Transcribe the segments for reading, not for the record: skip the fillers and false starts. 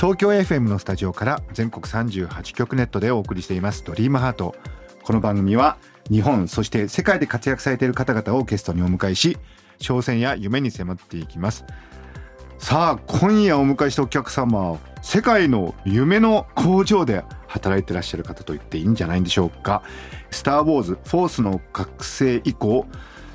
東京 FM のスタジオから全国38局ネットでお送りしていますドリームハート。この番組は日本そして世界で活躍されている方々をゲストにお迎えし、挑戦や夢に迫っていきます。さあ今夜お迎えしたお客様、世界の夢の工場で働いてらっしゃる方と言っていいんじゃないんでしょうか。スターウォーズフォースの覚醒以降、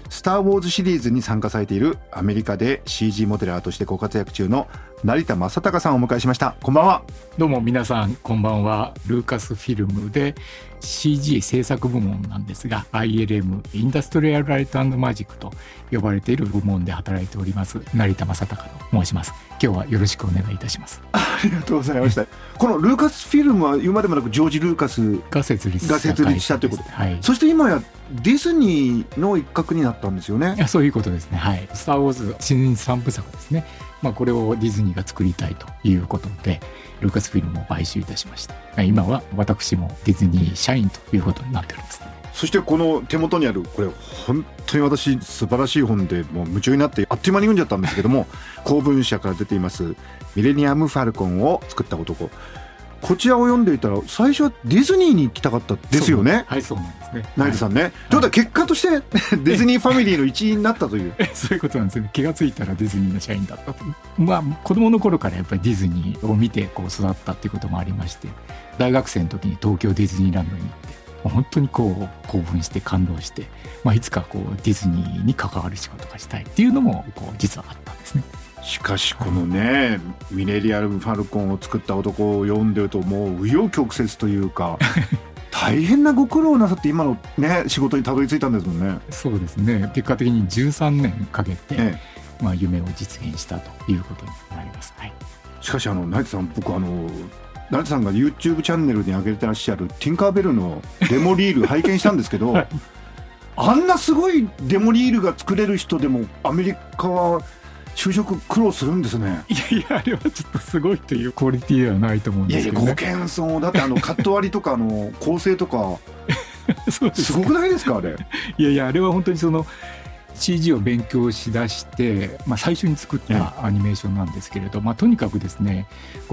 スターウォーズシリーズに参加されているアメリカで CG モデラーとしてご活躍中の成田正孝さんをお迎えしました。こんばんは。どうも皆さんこんばんは。ルーカスフィルムで CG 制作部門なんですが ILM インダストリアルライト&マジックと呼ばれている部門で働いております成田正孝と申します。今日はよろしくお願いいたします。ありがとうございましたこのルーカスフィルムは言うまでもなくジョージ・ルーカスが設立したということ、はい、そして今やディズニーの一角になったんですよね。いや、そういうことですね、はい、スターウォーズ新3部作ですね、これをディズニーが作りたいということでルーカスフィルムを買収いたしました。今は私もディズニー社員ということになっております。そしてこの手元にあるこれ本当に私素晴らしい本でもう夢中になってあっという間に読んじゃったんですけども公文社から出ていますミレニアムファルコンを作った男、こちらを読んでいたら最初はディズニーに行きたかったですよね。はい、そうなんですね。成田さんね、ということは結果としてディズニーファミリーの一員になったというそういうことなんですね。気がついたらディズニーの社員だったと。子供の頃からやっぱりディズニーを見てこう育ったっていうこともありまして、大学生の時に東京ディズニーランドに行って本当に興奮して感動して、いつかディズニーに関わる仕事がしたいっていうのも実はあったんですね。しかしこのね、ミレニアムファルコンを作った男を読んでるともう紆余曲折というか大変なご苦労をなさって今のね仕事にたどり着いたんですもんね。そうですね、結果的に13年かけて、夢を実現したということになります、はい、しかし成田さん、僕成田さんが YouTube チャンネルに上げてらっしゃるティンカーベルのデモリール拝見したんですけど、はい、あんなすごいデモリールが作れる人でもアメリカは就職苦労するんですね。いやあれはちょっとすごいというクオリティではないと思うんですけどね。ご謙遜をだってカット割りとか構成とかそうですか、すごくないですかあれ。いやあれは本当にCG を勉強しだして、最初に作ったアニメーションなんですけれど、とにかくですね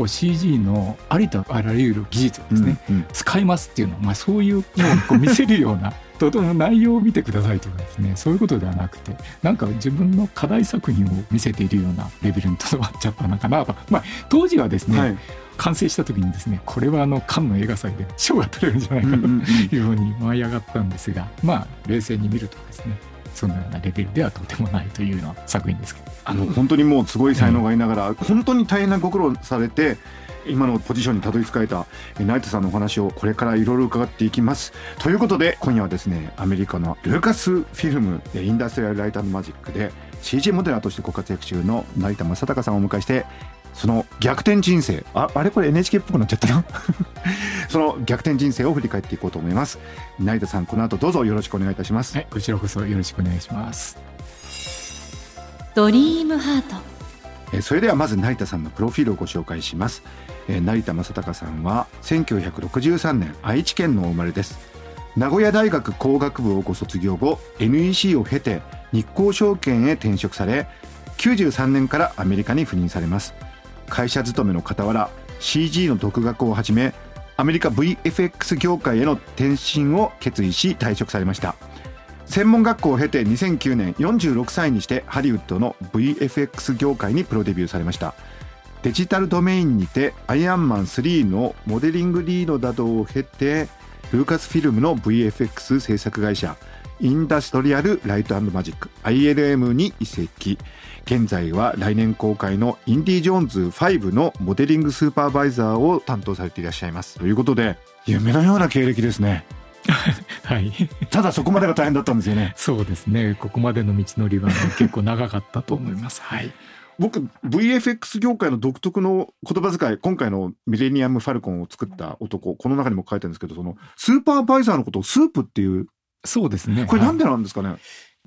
CG のありとあらゆる技術をですね、使いますっていうのを、そういうのを見せるようなとても内容を見てくださいとかですね、そういうことではなくて自分の課題作品を見せているようなレベルにとどまっちゃったのかなと、当時はですね、はい、完成した時にですね、これはカンヌ映画祭で賞が取れるんじゃないかというふうに舞い上がったんですが、冷静に見るとですねそのようなレベルではとてもないというような作品ですけど、本当にもうすごい才能がいながら、本当に大変なご苦労されて今のポジションにたどり着かれた成田さんのお話をこれからいろいろ伺っていきます。ということで今夜はですね、アメリカのルーカスフィルムインダストリアルライト&マジックで CG モデラーとしてご活躍中の成田正孝さんをお迎えして、その逆転人生、あれこれ NHK っぽくなっちゃったなその逆転人生を振り返っていこうと思います。成田さん、この後どうぞよろしくお願いいたします。はい、こちらこそよろしくお願いします。ドリームハート。それではまず成田さんのプロフィールをご紹介します。成田正孝さんは1963年愛知県のお生まれです。名古屋大学工学部をご卒業後 NEC を経て日興証券へ転職され、93年からアメリカに赴任されます。会社勤めの傍ら CG の独学をはじめアメリカ VFX 業界への転身を決意し退職されました。専門学校を経て2009年46歳にしてハリウッドの VFX 業界にプロデビューされました。デジタルドメインにてアイアンマン3のモデリングリードなどを経てルーカスフィルムの VFX 制作会社インダストリアルライト&マジック ILM に移籍。現在は来年公開のインディ・ジョーンズ5のモデリングスーパーバイザーを担当されていらっしゃいます。ということで夢のような経歴ですねはい、ただそこまでが大変だったんですよねそうですね、ここまでの道のりは結構長かったと思います、はい、僕 VFX 業界の独特の言葉遣い、今回のミレニアムファルコンを作った男、この中にも書いてあるんですけど、そのスーパーバイザーのことをスープっていう。そうですね。これなんでなんですかね。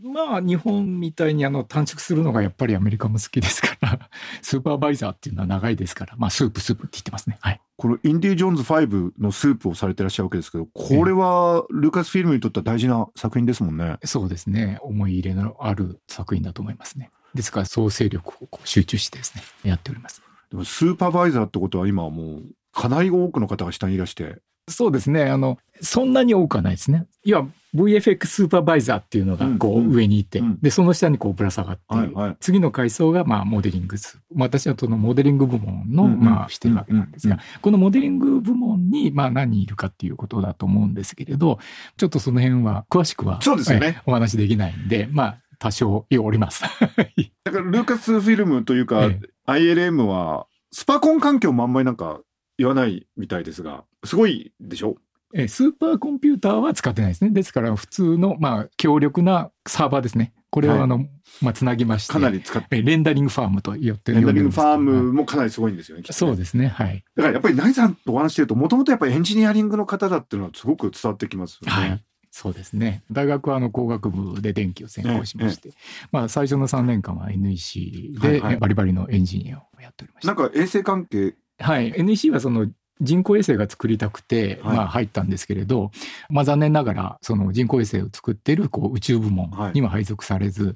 まあ日本みたいに短縮するのがやっぱりアメリカも好きですからスーパーバイザーっていうのは長いですから、まあ、スープって言ってますね、はい、このインディ・ジョーンズ5のスープをされてらっしゃるわけですけど、これはルーカスフィルムにとっては大事な作品ですもんね。そうですね、思い入れのある作品だと思いますね。ですから創生力をこう集中してですねやっております。でもスーパーバイザーってことは今はもうかなり多くの方が下にいらして。そうですね、そんなに多くはないですね。いわ VFX スーパーバイザーっていうのがこう上にいて、でその下にこうぶら下がって、次の階層がまあモデリングです。私はそのモデリング部門のまあしてるわけなんですが、このモデリング部門にまあ何人いるかっていうことだと思うんですけれど、ちょっとその辺は詳しくはそうですよ、ね、お話できないんで、まあ多少おりますだからルーカスフィルムというか、ILM はスパコン環境もあんまりなんか言わないみたいですが、すごいでしょ。スーパーコンピューターは使ってないですね。ですから普通のまあ強力なサーバーですね。これをまあ、つなぎましてかなり使ってレンダリングファームと言ってるような。レンダリングファームもかなりすごいんですよね。そうですね、はい。だからやっぱりナイさんとお話してると、もともとやっぱりエンジニアリングの方だっていうのはすごく伝わってきますよね。はい。そうですね。大学は工学部で電気を専攻しまして、まあ、最初の3年間は NEC でバリバリのエンジニアをやっておりました。なんか衛星関係、はい、NEC はその人工衛星が作りたくて、まあ、入ったんですけれど、まあ、残念ながらその人工衛星を作っている宇宙部門には配属されず、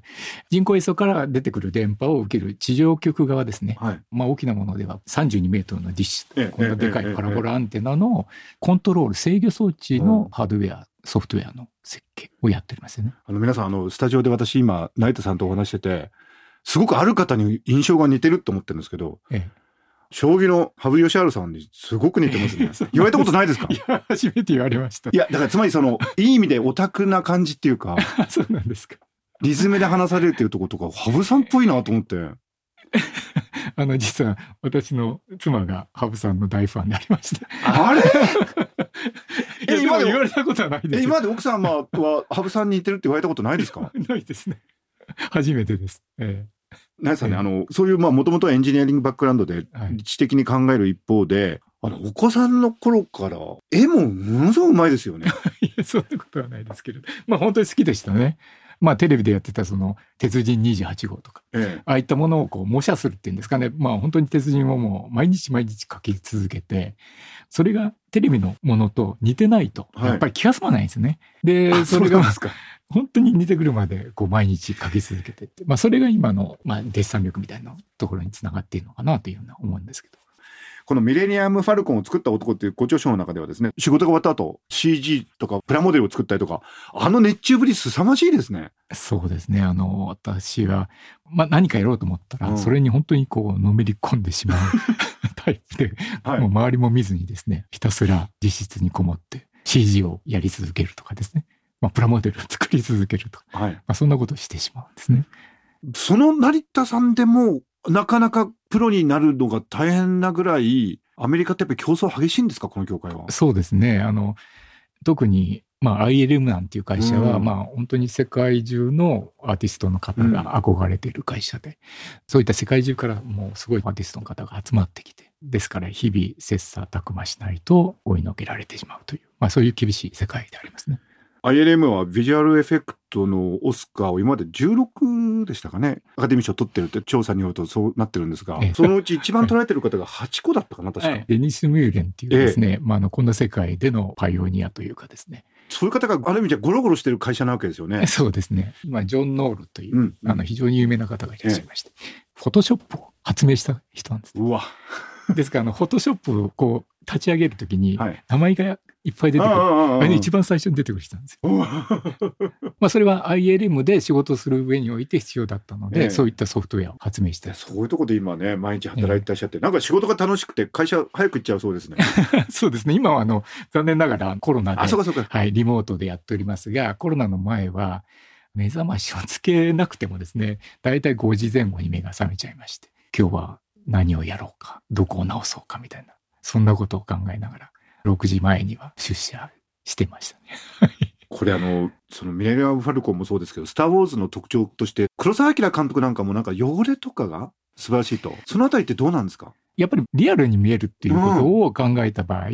人工衛星から出てくる電波を受ける地上局側ですね、まあ、大きなものでは32メートルのディッシュ、こんなでかいパラボラアンテナのコントロール制御装置のハードウェア、ソフトウェアの設計をやっておりますよね。皆さんスタジオで私今成田さんとお話してて、すごくある方に印象が似てると思ってるんですけど、将棋の羽生善治さんにすごく似てますね。言われたことないですか？いや、初めて言われました。いや、だからつまりいい意味でオタクな感じっていうかそうなんですか。リズムで話されるっていうところとか羽生さんっぽいなと思って実は私の妻が羽生さんの大ファンになりました。あれ今で言われたことはないです。今まで奥様は羽生さんに似てるって言われたことないですか？ないですね。初めてです。ナイさんね、そういうもともとエンジニアリングバックグラウンドで知的に考える一方で、お子さんの頃から絵もものすごくうまいですよね。いや、そんなことはないですけど、まあ本当に好きでしたね。まあテレビでやってた鉄人28号とか、ああいったものをこう模写するっていうんですかね。まあ本当に鉄人をもう毎日毎日描き続けて、それがテレビのものと似てないとやっぱり気が済まないんですね。で、それが本当に似てくるまでこう毎日描き続けてって、まあ、それが今の、まあ、デッサン力みたいなところにつながっているのかなというふうに思うんですけど。このミレニアムファルコンを作った男っていうご著書の中ではですね、仕事が終わった後 CG とかプラモデルを作ったりとか、熱中ぶりすさまじいですね。そうですね、私は、まあ、何かやろうと思ったら、それに本当にこうのめり込んでしまうタイプで、もう周りも見ずにですね、ひたすら自室にこもって CG をやり続けるとかですね、まあ、プラモデルを作り続けるとか、まあ、そんなことをしてしまうんですね。その成田さんでもなかなかプロになるのが大変なぐらい、アメリカってやっぱり競争激しいんですか、この業界は。そうですね、特に、まあ、ILM なんていう会社は、まあ、本当に世界中のアーティストの方が憧れている会社で、そういった世界中からもうすごいアーティストの方が集まってきて、ですから日々切磋琢磨しないと追いのけられてしまうという、まあ、そういう厳しい世界でありますね。ILM はビジュアルエフェクトのオスカーを今まで16でしたかね、アカデミー賞を取ってるって調査によるとそうなってるんですが、そのうち一番取られてる方が8個だったかな、確か。デニス・ミューレンっていうですね、まあ、こんな世界でのパイオニアというかですね、そういう方がある意味じゃゴロゴロしてる会社なわけですよね。そうですね、まあ、ジョン・ノールという、非常に有名な方がいらっしゃいまして、フォトショップを発明した人なんです、ね、うわですからフォトショップをこう立ち上げるときに名前がいっぱい出てくる、あれ一番最初に出てくる人なんですよまあそれは ILM で仕事する上において必要だったので、そういったソフトウェアを発明して、そういうところで今ね毎日働いてらっしゃって、なんか仕事が楽しくて会社早く行っちゃうそうですねそうですね、今は残念ながらコロナでリモートでやっておりますが、コロナの前は目覚ましをつけなくてもですね、だいたい5時前後に目が覚めちゃいまして、今日は何をやろうか、どこを直そうかみたいな、そんなことを考えながら6時前には出社してましたねこれそのミレニアムファルコンもそうですけど、スターウォーズの特徴として黒澤明監督なんかもなんか汚れとかが素晴らしいと。そのあたりってどうなんですか？やっぱりリアルに見えるっていうことを考えた場合、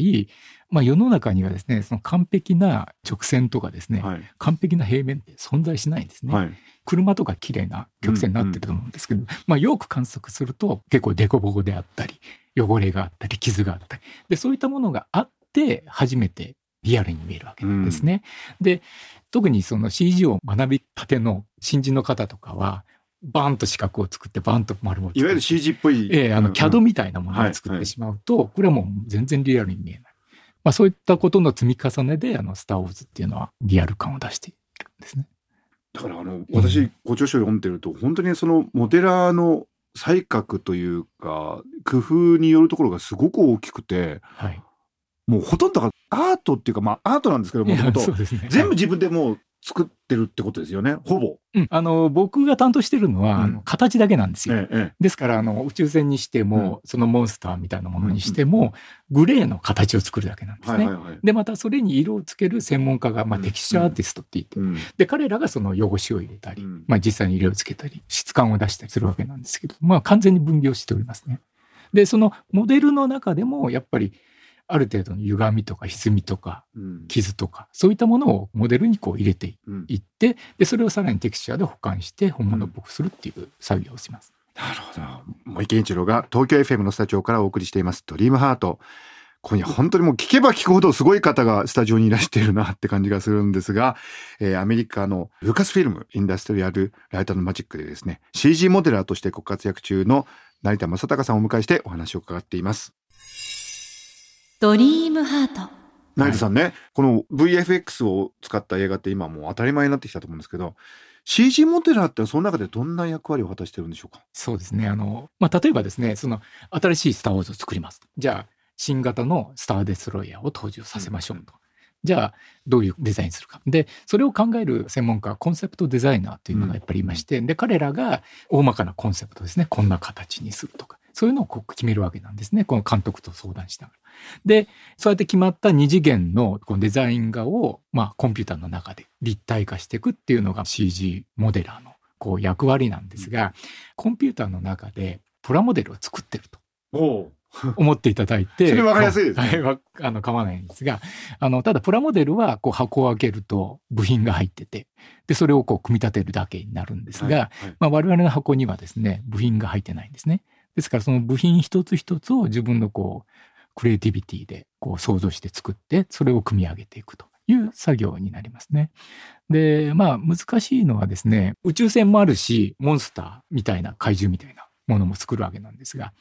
まあ、世の中にはですね、その完璧な直線とかですね、はい、完璧な平面って存在しないんですね、はい、車とか綺麗な曲線になってると思うんですけど、まあ、よく観測すると結構デコボコであったり汚れがあったり傷があったりで、そういったものがあって初めてリアルに見えるわけなんですね、で特にその CG を学びたての新人の方とかはバンと四角を作ってバンと丸を作っていわゆる CG っぽい、CAD みたいなものを作ってしまうと、これはもう全然リアルに見えない、まあ、そういったことの積み重ねでスター・ウォーズっていうのはリアル感を出しているんですね。だから私ご著書を読んでると本当にそのモデラーの才覚というか工夫によるところがすごく大きくて、もうほとんどがアートっていうか、まあアートなんですけども、全部自分でもう作ってるってことですよね、ほぼ。僕が担当してるのは、形だけなんですよ、ですから宇宙船にしても、そのモンスターみたいなものにしても、グレーの形を作るだけなんですね、でまたそれに色をつける専門家が、テキスチャーアーティストって言って、で彼らがその汚しを入れたり、実際に色をつけたり質感を出したりするわけなんですけど、完全に分業しておりますね。でそのモデルの中でもやっぱりある程度の歪みとか歪みとか傷とか、そういったものをモデルにこう入れていって、でそれをさらにテクスチャーで保管して本物っぽくするっていう作業をします、なるほど。森健一郎が東京 FM のスタジオからお送りしていますドリームハート。今夜本当にもう聞けば聞くほどすごい方がスタジオにいらしてるなって感じがするんですが、アメリカのルカスフィルムインダストリアルライト&マジックでですね CG モデラーとしてご活躍中の成田正孝さんをお迎えしてお話を伺っています。ドリームハート。成田さんね、この VFX を使った映画って今もう当たり前になってきたと思うんですけど、 CG モデラーってその中でどんな役割を果たしてるんでしょうか？そうですね、例えばですね、その新しいスターウォーズを作ります。じゃあ新型のスターデストロイヤーを登場させましょうと、じゃあどういうデザインするかで、それを考える専門家コンセプトデザイナーというのがやっぱりいまして、で彼らが大まかなコンセプトですね、こんな形にするとかそういうのをこう決めるわけなんですね、この監督と相談しながら。でそうやって決まった2次元のデザイン画を、コンピューターの中で立体化していくっていうのが CG モデラーのこう役割なんですが、コンピューターの中でプラモデルを作ってると思っていただいてそれ分かりやすいですね。構わないんですが、ただプラモデルはこう箱を開けると部品が入ってて、でそれをこう組み立てるだけになるんですが、我々の箱にはですね部品が入ってないんですね。ですからその部品一つ一つを自分のこうクリエイティビティでこう想像して作って、それを組み上げていくという作業になりますね。で難しいのはですね、宇宙船もあるしモンスターみたいな怪獣みたいなものも作るわけなんですが、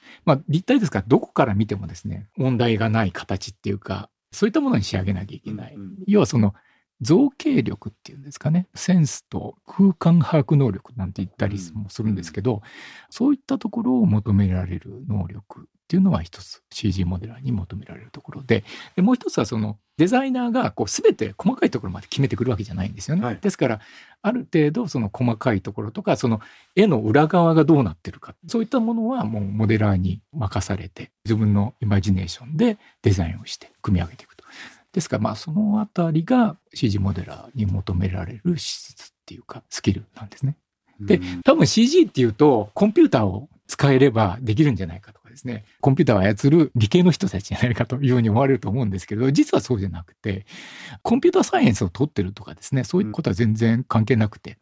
立体ですからどこから見てもですね問題がない形っていうか、そういったものに仕上げなきゃいけない、要はその造形力っていうんですかね、センスと空間把握能力なんて言ったりもするんですけど、そういったところを求められる能力っていうのは一つ CG モデラーに求められるところで、もう一つはそのデザイナーがこう全て細かいところまで決めてくるわけじゃないんですよね、ですからある程度その細かいところとかその絵の裏側がどうなってるか、そういったものはもうモデラーに任されて自分のイマジネーションでデザインをして組み上げていくと。ですからそのあたりが CG モデラーに求められる資質っていうかスキルなんですね。で多分 CG っていうとコンピューターを使えればできるんじゃないかとかですね、コンピューターを操る理系の人たちじゃないかというように思われると思うんですけど、実はそうじゃなくてコンピューターサイエンスを取ってるとかですね、そういうことは全然関係なくて、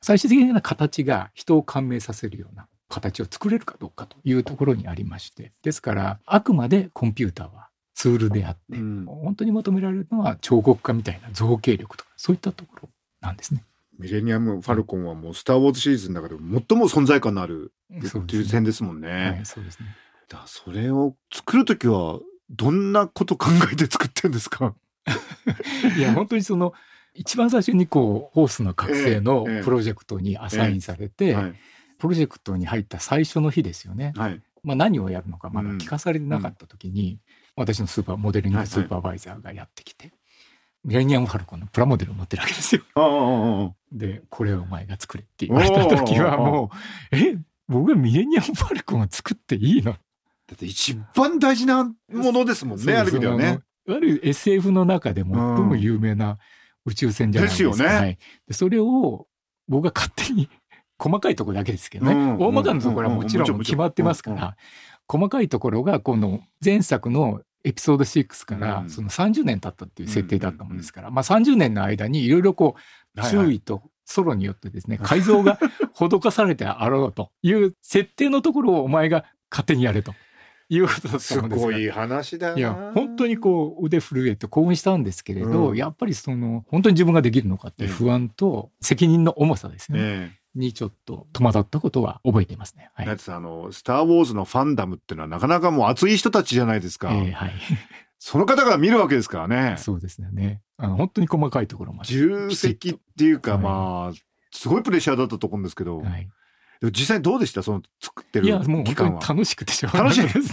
最終的な形が人を感銘させるような形を作れるかどうかというところにありまして、ですからあくまでコンピューターはツールであって、本当に求められるのは彫刻家みたいな造形力とかそういったところなんですね。ミレニアムファルコンはもうスターウォーズシリーズの中でも最も存在感のある宇宙船ですもんね。だからそれを作るときはどんなこと考えて作ってるんですか？いや本当にその一番最初にこうホースの覚醒のプロジェクトにアサインされて、プロジェクトに入った最初の日ですよね、何をやるのかまだ聞かされてなかったときに、私のモデルにスーパーバイザーがやってきて、ミレニアムファルコンのプラモデルを持ってるわけですよ。でこれをお前が作れって言われた時はもう僕がミレニアムファルコンを作っていいの？だって一番大事なものですもんね。ある意味ではね、いわゆる SF の中で最も有名な宇宙船じゃないですか、ですよね、でそれを僕が勝手に細かいところだけですけどね、うん、大まかなところはもちろん決まってますから、うん、細かいところがこの前作のエピソード6からその30年経ったっていう設定だったものですから、まあ、30年の間にいろいろこう注意とソロによってですね、改造が施されてあろうという設定のところをお前が勝手にやれということだったのですが、すごい話だな。いや本当にこう腕震えて興奮したんですけれど、うん、やっぱりその本当に自分ができるのかっていう不安と責任の重さですね、にちょっと戸惑ったことは覚えていますね。はい、だってさ、スターウォーズのファンダムっていうのはなかなかもう熱い人たちじゃないですか。はい、その方が見るわけですからね。そうですよね。本当に細かいところまで重責っていうか、まあすごいプレッシャーだったと思うんですけど、はい、実際どうでした？その作ってる期間は。いやもう本当に楽しくてしょうがないですね。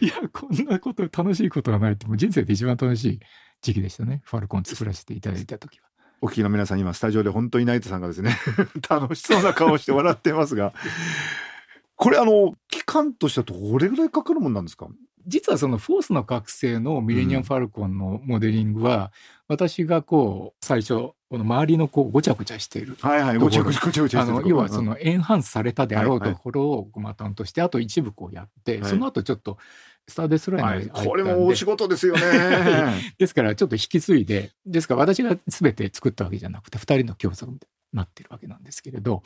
いやこんなこと楽しいことはないって、もう人生で一番楽しい時期でしたね。ファルコン作らせていただいた時は。お聞きの皆さん、今スタジオで本当にナイトさんがですね楽しそうな顔して笑ってますがこれ期間としてはどれぐらいかかるもんなんですか？実はそのフォースの覚醒のミレニアムファルコンのモデリングは、私がこう最初この周りのこうごちゃごちゃしている、ごちゃごちゃごちゃごちゃしている、要はそのエンハンスされたであろうところを担当して、あと一部こうやって、その後ちょっとスターデストライナーに入ったんで、これも大仕事ですよねですからちょっと引き継いで、ですから私が全て作ったわけじゃなくて2人の共作みたいになってるわけなんですけれど、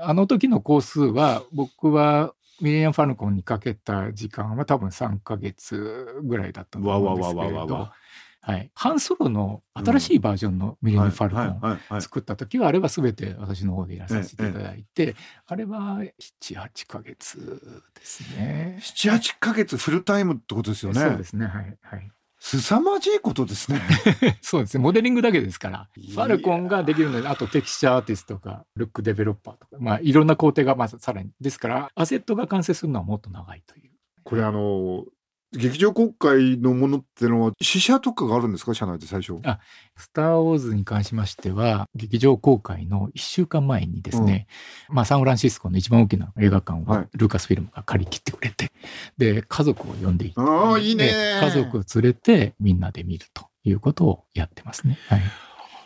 あの時の工数は、僕はミレニアムファルコンにかけた時間は多分3ヶ月ぐらいだったと思うんですけれど、ハンソロの新しいバージョンのミレニアムファルコンを作った時は、あれは全て私の方でやらさせていただいて、あれは 7,8 ヶ月ですね。 7,8 ヶ月フルタイムってことですよね。そうですね、はいはい、凄まじいことですねそうですね、モデリングだけですから。ファルコンができるので、あとテキスチャーアーティストとかルックデベロッパーとか、まあいろんな工程がまあさらにですから、アセットが完成するのはもっと長いという。これ劇場公開のものってのは試写とかがあるんですか？社内で最初。スターウォーズに関しましては、劇場公開の1週間前にですね、まあ、サンフランシスコの一番大きな映画館をルーカスフィルムが借り切ってくれて、で家族を呼んでいって、いいね、家族を連れてみんなで見るということをやってますね。はい、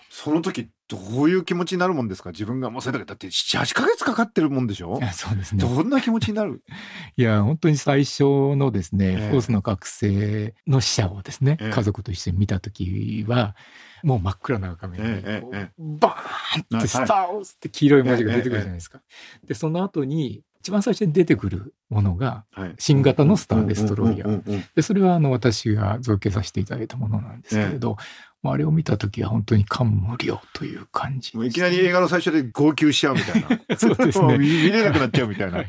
その時どういう気持ちになるもんですか？自分がもうそれだけだって 7,8 ヶ月かかってるもんでしょ。そうですね。どんな気持ちになる？いや本当に最初のですね、フォースの覚醒の試写をですね、家族と一緒に見た時は、もう真っ暗な画面に、バーンってスターウォーズって黄色い文字が出てくるじゃないですか。でその後に一番最初に出てくるものが、新型のスターデストロイヤーで、それは私が造形させていただいたものなんですけれど、あれを見たときは本当に感無量という感じ、ね、いきなり映画の最初で号泣しちゃうみたいなそうですね見れなくなっちゃうみたいな、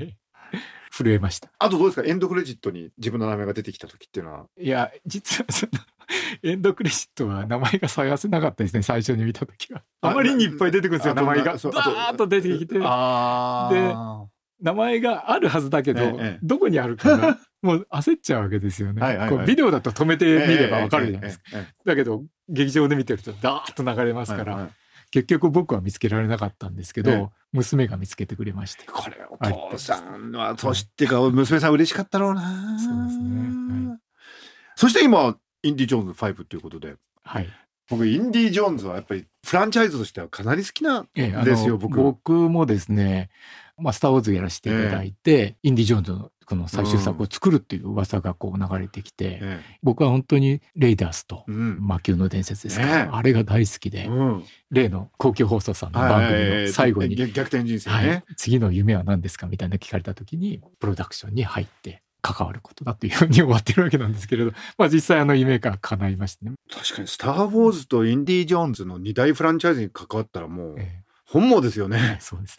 震えました。あとどうですか、エンドクレジットに自分の名前が出てきたときっていうのは。いや実はそのエンドクレジットは名前が探せなかったですね。最初に見たときはあまりにいっぱい出てくるんですよ、名前がダーッと出てきて、で名前があるはずだけど、どこにあるかがもう焦っちゃうわけですよねこうビデオだと止めてみればわかるじゃないですか、だけど劇場で見てるとダーッと流れますから、結局僕は見つけられなかったんですけど、娘が見つけてくれまして、これお父さんは年っていうか娘さん嬉しかったろうな。そうですね、そして今インディ・ジョーンズ5ということで、僕インディ・ジョーンズはやっぱりフランチャイズとしてはかなり好きなんですよ。僕もですね、スターウォーズやらせていただいて、インディ・ジョーンズのこの最終作を作るっていう噂がこう流れてきて、僕は本当にレイダースと魔球の伝説ですか、あれが大好きで、例の公共放送さんの番組の最後に逆転人生ね、次の夢は何ですかみたいな聞かれた時に、プロダクションに入って関わることだというふうに終わってるわけなんですけれど、まあ実際夢が叶いましたね。確かにスター・ウォーズとインディ・ジョーンズの2大フランチャイズに関わったらもう本望ですよね。そうです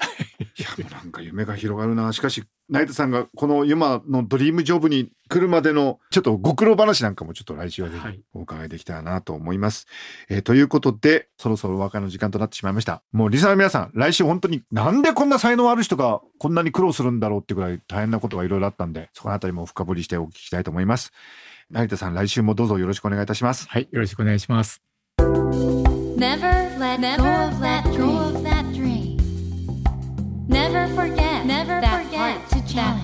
いやなんか夢が広がるな。しかしナイトさんがこの今のドリームジョブに来るまでのちょっとご苦労話なんかもちょっと来週はぜひお伺いできたらなと思います、ということでそろそろお別れの時間となってしまいました。もうリスナーの皆さん、来週本当になんでこんな才能ある人がこんなに苦労するんだろうってくらい大変なことがいろいろあったんで、そこのあたりも深掘りしてお聞きしたいと思います。ナイトさん、来週もどうぞよろしくお願いいたします。はい、よろしくお願いします。 Never forget that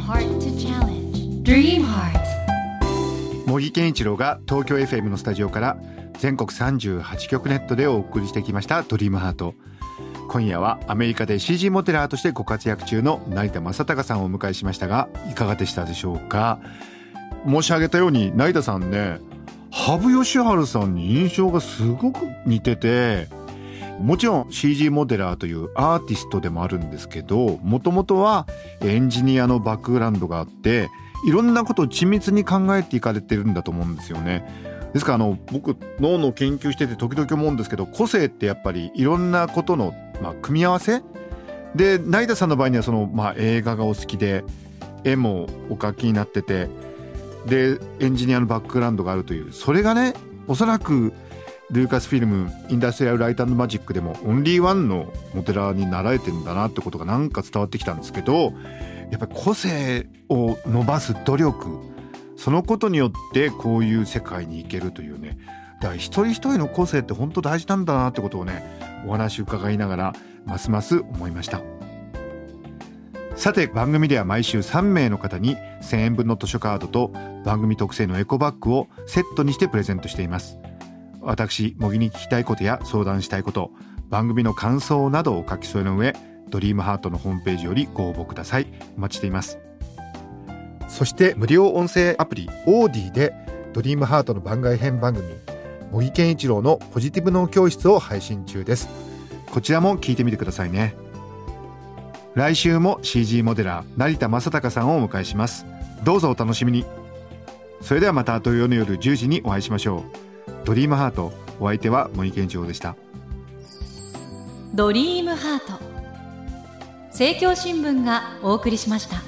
heart to challenge. Dream Heart. 茂木健一郎が東京 FM のスタジオから全国38局ネットでお送りしてきましたドリームハート。今夜はアメリカで CG モデラーとしてご活躍中の成田正孝さんをお迎えしましたが、いかがでしたでしょうか。申し上げたように成田さんね、羽生善治さんに印象がすごく似てて、もちろん CG モデラーというアーティストでもあるんですけど、もともとはエンジニアのバックグラウンドがあって、いろんなことを緻密に考えていかれてるんだと思うんですよね。ですから僕脳の研究してて時々思うんですけど、個性ってやっぱりいろんなことの、組み合わせで、成田さんの場合にはその、映画がお好きで絵もお描きになってて、でエンジニアのバックグラウンドがあるという、それがね、おそらくルーカスフィルムインダストリアルライト&マジックでもオンリーワンのモデラーになられてるんだなってことがなんか伝わってきたんですけど、やっぱり個性を伸ばす努力、そのことによってこういう世界に行けるというね、だから一人一人の個性って本当大事なんだなってことをね、お話伺いながらますます思いました。さて、番組では毎週3名の方に1000円分の図書カードと番組特製のエコバッグをセットにしてプレゼントしています。私茂木に聞きたいことや相談したいこと、番組の感想などを書き添えの上、ドリームハートのホームページよりご応募ください。お待ちしています。そして無料音声アプリオーディでドリームハートの番外編番組茂木健一郎のポジティブ脳教室を配信中です。こちらも聞いてみてくださいね。来週も CG モデラー成田正孝さんをお迎えします。どうぞお楽しみに。それではまた土曜の夜10時にお会いしましょう。ドリームハート、お相手は森健一郎でした。ドリームハート、政教新聞がお送りしました。